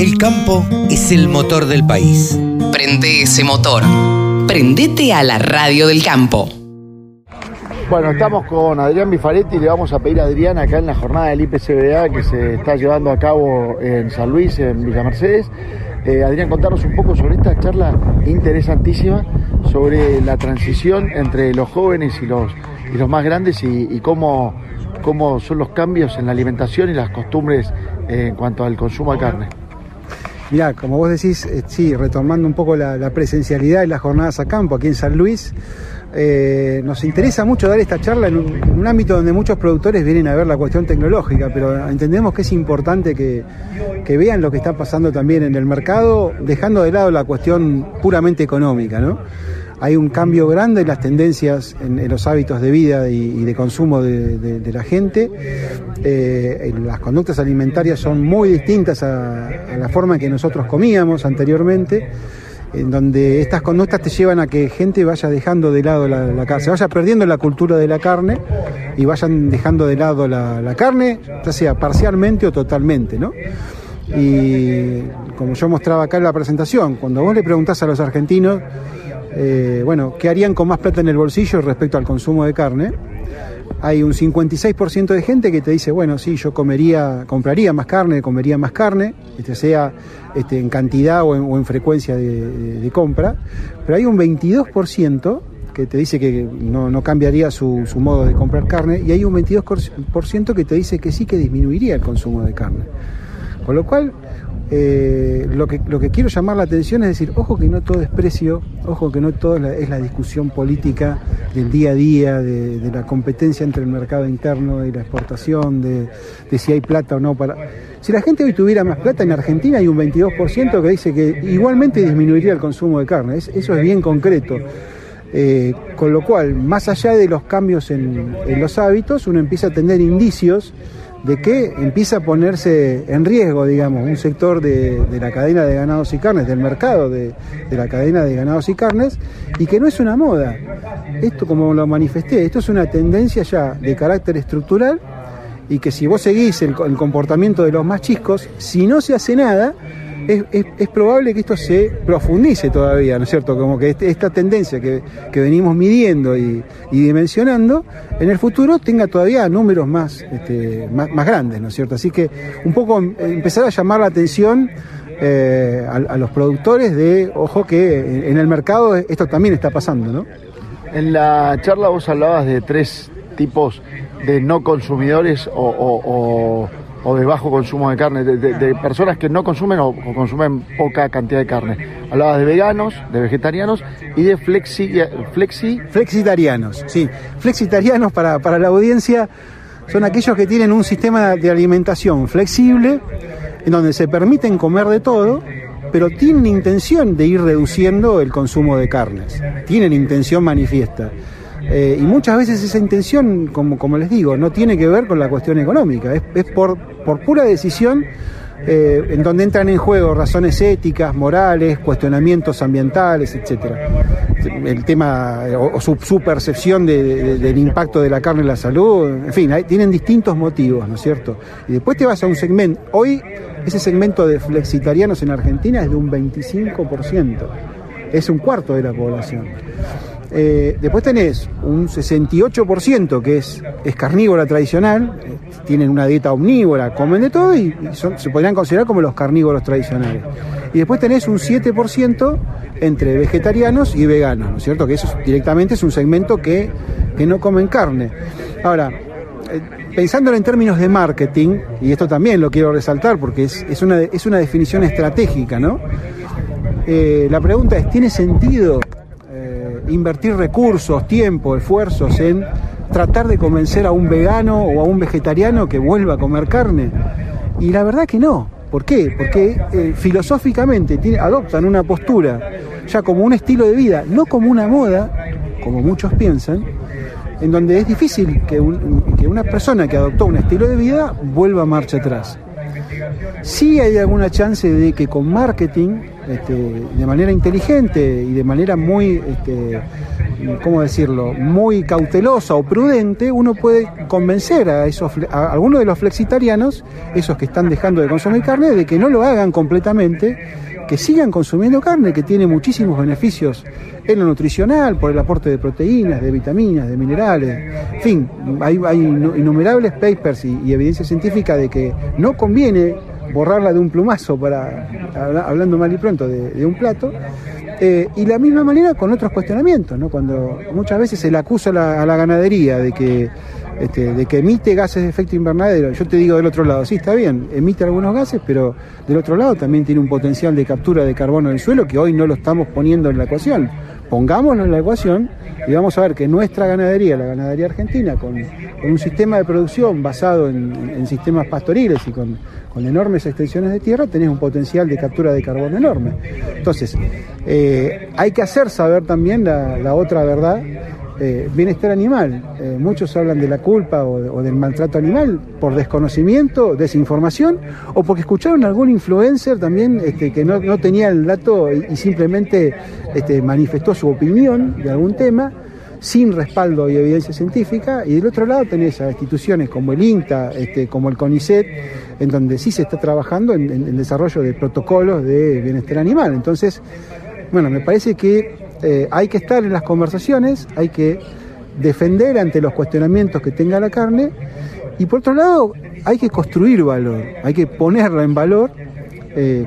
El campo es el motor del país. Prende ese motor. Prendete a la radio del campo. Bueno, estamos con Adrián Bifaretti y le vamos a pedir a Adrián acá en la jornada del IPCBA que se está llevando a cabo en San Luis, en Villa Mercedes. Adrián, contanos un poco sobre esta charla interesantísima sobre la transición entre los jóvenes y los más grandes y cómo son los cambios en la alimentación y las costumbres en cuanto al consumo de carne. Mirá, como vos decís, sí, retomando un poco la presencialidad y las jornadas a campo aquí en San Luis, nos interesa mucho dar esta charla en un ámbito donde muchos productores vienen a ver la cuestión tecnológica, pero entendemos que es importante que vean lo que está pasando también en el mercado, dejando de lado la cuestión puramente económica, ¿no? Hay un cambio grande en las tendencias, en los hábitos de vida y de consumo de la gente. Las conductas alimentarias son muy distintas a la forma en que nosotros comíamos anteriormente, en donde estas conductas te llevan a que gente vaya dejando de lado la carne, se vaya perdiendo la cultura de la carne y vayan dejando de lado la carne, ya sea parcialmente o totalmente, ¿no? Y como yo mostraba acá en la presentación, cuando vos le preguntás a los argentinos, ¿qué harían con más plata en el bolsillo respecto al consumo de carne? Hay un 56% de gente que te dice, bueno, sí, yo compraría más carne, sea en cantidad o en frecuencia de compra, pero hay un 22% que te dice que no cambiaría su modo de comprar carne y hay un 22% que te dice que sí, que disminuiría el consumo de carne. Con lo cual, lo que quiero llamar la atención es decir, ojo que no todo es precio, ojo que no todo es la discusión política del día a día, de la competencia entre el mercado interno y la exportación, de si hay plata o no. Si la gente hoy tuviera más plata en Argentina, hay un 22% que dice que igualmente disminuiría el consumo de carne. Eso es bien concreto. Con lo cual, más allá de los cambios en los hábitos, uno empieza a tener indicios de que empieza a ponerse en riesgo, digamos, un sector de la cadena de ganados y carnes, del mercado de la cadena de ganados y carnes, y que no es una moda. Esto, como lo manifesté, esto es una tendencia ya de carácter estructural y que si vos seguís el comportamiento de los más chicos, si no se hace nada, es probable que esto se profundice todavía, ¿no es cierto? Como que esta tendencia que venimos midiendo y dimensionando, en el futuro tenga todavía números más grandes, ¿no es cierto? Así que un poco empezar a llamar la atención a los productores de, ojo que en el mercado esto también está pasando, ¿no? En la charla vos hablabas de tres tipos de no consumidores o de bajo consumo de carne, de personas que no consumen o consumen poca cantidad de carne. Hablabas de veganos, de vegetarianos y de flexitarianos, sí. Flexitarianos para la audiencia son aquellos que tienen un sistema de alimentación flexible en donde se permiten comer de todo, pero tienen intención de ir reduciendo el consumo de carnes. Tienen intención manifiesta. Y muchas veces esa intención, como les digo, no tiene que ver con la cuestión económica, es por pura decisión en donde entran en juego razones éticas, morales, cuestionamientos ambientales, etcétera. El tema o su percepción del impacto de la carne en la salud, en fin, tienen distintos motivos, ¿no es cierto? Y después te vas a un segmento, hoy ese segmento de flexitarianos en Argentina es de un 25%, es un cuarto de la población. Después tenés un 68% que es carnívora tradicional, tienen una dieta omnívora, comen de todo y se podrían considerar como los carnívoros tradicionales. Y después tenés un 7% entre vegetarianos y veganos, ¿no es cierto? Que eso directamente es un segmento que no comen carne. Ahora, pensándolo en términos de marketing, y esto también lo quiero resaltar porque es una definición estratégica, ¿no? La pregunta es, ¿tiene sentido invertir recursos, tiempo, esfuerzos en tratar de convencer a un vegano o a un vegetariano que vuelva a comer carne? Y la verdad que no. ¿Por qué? Porque filosóficamente adoptan una postura ya como un estilo de vida, no como una moda, como muchos piensan, en donde es difícil que una persona que adoptó un estilo de vida vuelva a marcha atrás. Sí hay alguna chance de que con marketing, de manera inteligente y de manera muy, ¿cómo decirlo?, muy cautelosa o prudente, uno puede convencer a algunos de los flexitarianos, esos que están dejando de consumir carne, de que no lo hagan completamente, que sigan consumiendo carne, que tiene muchísimos beneficios en lo nutricional, por el aporte de proteínas, de vitaminas, de minerales, en fin, hay innumerables papers y evidencia científica de que no conviene borrarla de un plumazo, para hablando mal y pronto, de un plato. Y la misma manera con otros cuestionamientos, ¿no? Cuando muchas veces se le acusa a la ganadería de que emite gases de efecto invernadero. Yo te digo del otro lado, sí, está bien, emite algunos gases, pero del otro lado también tiene un potencial de captura de carbono del suelo que hoy no lo estamos poniendo en la ecuación. Pongámoslo en la ecuación y vamos a ver que nuestra ganadería, la ganadería argentina, con un sistema de producción basado en sistemas pastoriles y con enormes extensiones de tierra, tenés un potencial de captura de carbono enorme. Entonces, hay que hacer saber también la otra verdad. Bienestar animal, muchos hablan de la culpa o del maltrato animal por desconocimiento, desinformación, o porque escucharon a algún influencer también que no tenía el dato y simplemente manifestó su opinión de algún tema sin respaldo y evidencia científica. Y del otro lado tenés a instituciones como el INTA, como el CONICET, en donde sí se está trabajando en el desarrollo de protocolos de bienestar animal. Entonces, bueno, me parece que hay que estar en las conversaciones, hay que defender ante los cuestionamientos que tenga la carne, y por otro lado hay que construir valor, hay que ponerla en valor,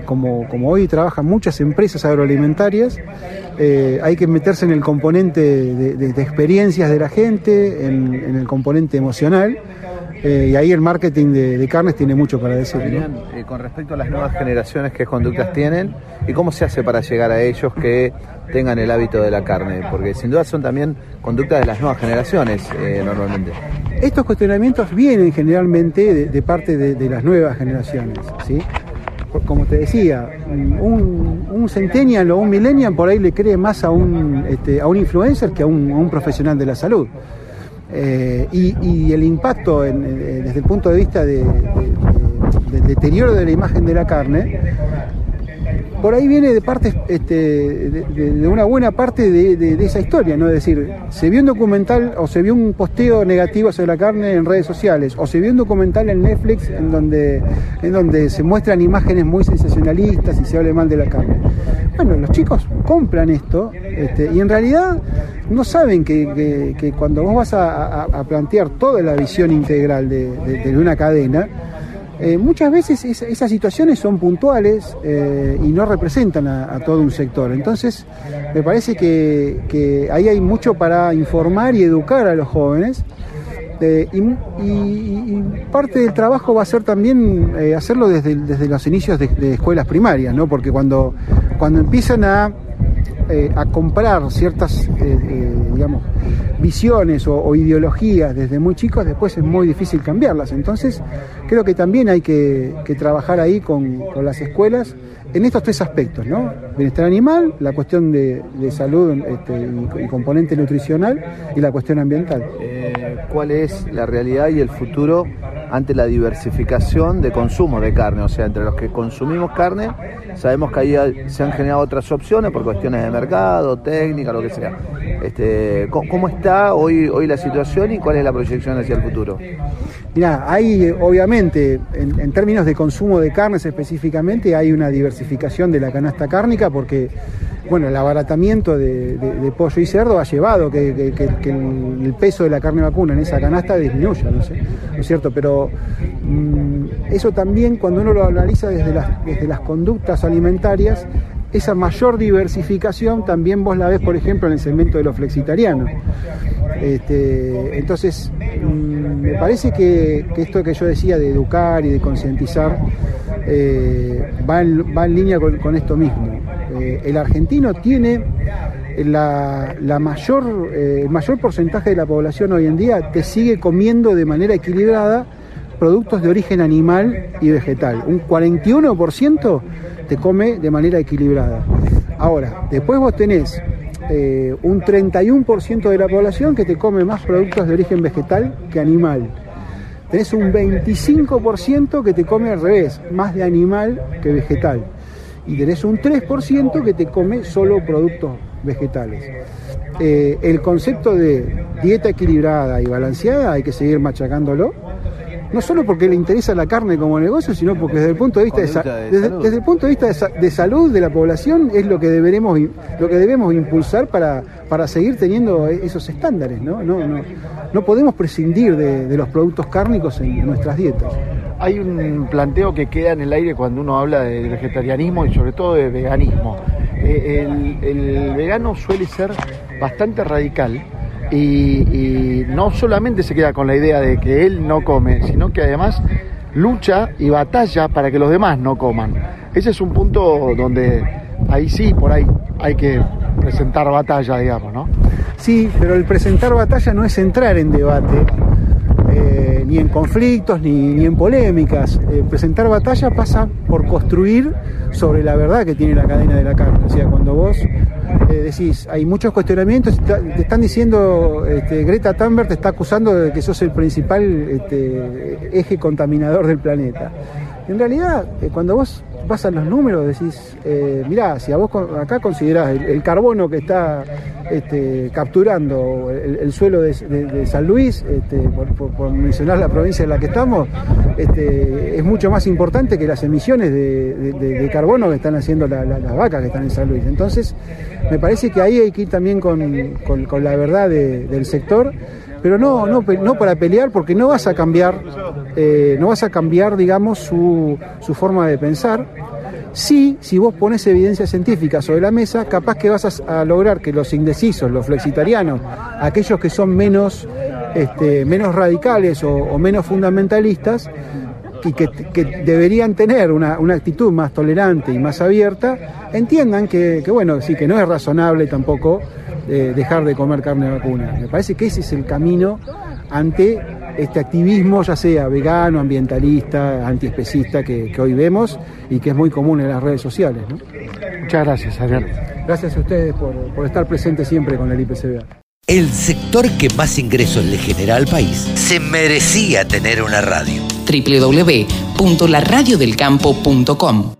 como hoy trabajan muchas empresas agroalimentarias. Hay que meterse en el componente de experiencias de la gente, en el componente emocional. Y ahí el marketing de carnes tiene mucho para decir, ¿no? Con respecto a las nuevas generaciones, ¿qué conductas tienen? ¿Y cómo se hace para llegar a ellos que tengan el hábito de la carne? Porque sin duda son también conductas de las nuevas generaciones, normalmente. Estos cuestionamientos vienen generalmente de parte de las nuevas generaciones, ¿sí? Como te decía, un centennial o un millennial por ahí le cree más a un influencer que a un profesional de la salud. Y el impacto desde el punto de vista del deterioro de la imagen de la carne, por ahí viene de parte de una buena parte de esa historia, ¿no? Es decir, se vio un documental o se vio un posteo negativo sobre la carne en redes sociales, o se vio un documental en Netflix en donde se muestran imágenes muy sensacionalistas y se habla mal de la carne. Bueno, los chicos compran esto, y en realidad no saben que cuando vos vas a plantear toda la visión integral de una cadena, muchas veces esas situaciones son puntuales, y no representan a todo un sector. Entonces, me parece que ahí hay mucho para informar y educar a los jóvenes. Y parte del trabajo va a ser también hacerlo desde los inicios de escuelas primarias, ¿no? Porque cuando empiezan a comprar ciertas digamos, visiones o ideologías desde muy chicos, después es muy difícil cambiarlas. Entonces creo que también hay que trabajar ahí con las escuelas en estos tres aspectos, ¿no? Bienestar animal, la cuestión de salud y componente nutricional, y la cuestión ambiental. ¿Cuál es la realidad y el futuro ante la diversificación de consumo de carne? O sea, entre los que consumimos carne, sabemos que ahí se han generado otras opciones por cuestiones de mercado, técnica, lo que sea. ¿Cómo está hoy la situación y cuál es la proyección hacia el futuro? Mirá, hay obviamente, en términos de consumo de carnes específicamente, hay una diversificación de la canasta cárnica porque, bueno, el abaratamiento de pollo y cerdo ha llevado que el peso de la carne vacuna en esa canasta disminuya, ¿no es cierto? Pero eso también, cuando uno lo analiza desde las conductas alimentarias, esa mayor diversificación también vos la ves, por ejemplo, en el segmento de los flexitarianos. Entonces, me parece que esto que yo decía de educar y de concientizar va en línea con esto mismo. El argentino tiene el mayor porcentaje de la población hoy en día que sigue comiendo de manera equilibrada productos de origen animal y vegetal. Un 41% te come de manera equilibrada. Ahora, después vos tenés un 31% de la población que te come más productos de origen vegetal que animal. tenés un 25% que te come al revés, más de animal que vegetal, y tenés un 3% que te come solo productos vegetales. El concepto de dieta equilibrada y balanceada hay que seguir machacándolo, no solo porque le interesa la carne como negocio, sino porque desde el punto de vista de salud de la población es lo que debemos impulsar para seguir teniendo esos estándares, ¿no? No podemos prescindir de los productos cárnicos en nuestras dietas. Hay un planteo que queda en el aire cuando uno habla de vegetarianismo y sobre todo de veganismo. El vegano suele ser bastante radical. Y no solamente se queda con la idea de que él no come, sino que además lucha y batalla para que los demás no coman. Ese es un punto donde ahí sí, por ahí, hay que presentar batalla, digamos, ¿no? Sí, pero el presentar batalla no es entrar en debate, ni en conflictos, ni en polémicas. Presentar batalla pasa por construir sobre la verdad que tiene la cadena de la carne. O sea, cuando vos decís, hay muchos cuestionamientos, te están diciendo, Greta Thunberg te está acusando de que sos el principal eje contaminador del planeta. En realidad, cuando vos vas a los números, decís, mirá, si a vos acá considerás el carbono que está capturando el suelo de San Luis, por mencionar la provincia en la que estamos, es mucho más importante que las emisiones de carbono que están haciendo las vacas que están en San Luis. Entonces, me parece que ahí hay que ir también con la verdad del sector, pero no para pelear, porque no vas a cambiar, digamos, su forma de pensar. Sí, si vos pones evidencia científica sobre la mesa, capaz que vas a lograr que los indecisos, los flexitarianos, aquellos que son menos radicales o menos fundamentalistas, y que deberían tener una actitud más tolerante y más abierta, entiendan que bueno, sí, que no es razonable tampoco dejar de comer carne vacuna. Me parece que ese es el camino ante este activismo, ya sea vegano, ambientalista, antiespecista, que hoy vemos y que es muy común en las redes sociales, ¿no? Muchas gracias, Adrián. Gracias a ustedes por estar presentes siempre con el IPCBA. El sector que más ingresos le genera al país se merecía tener una radio. www.laradiodelcampo.com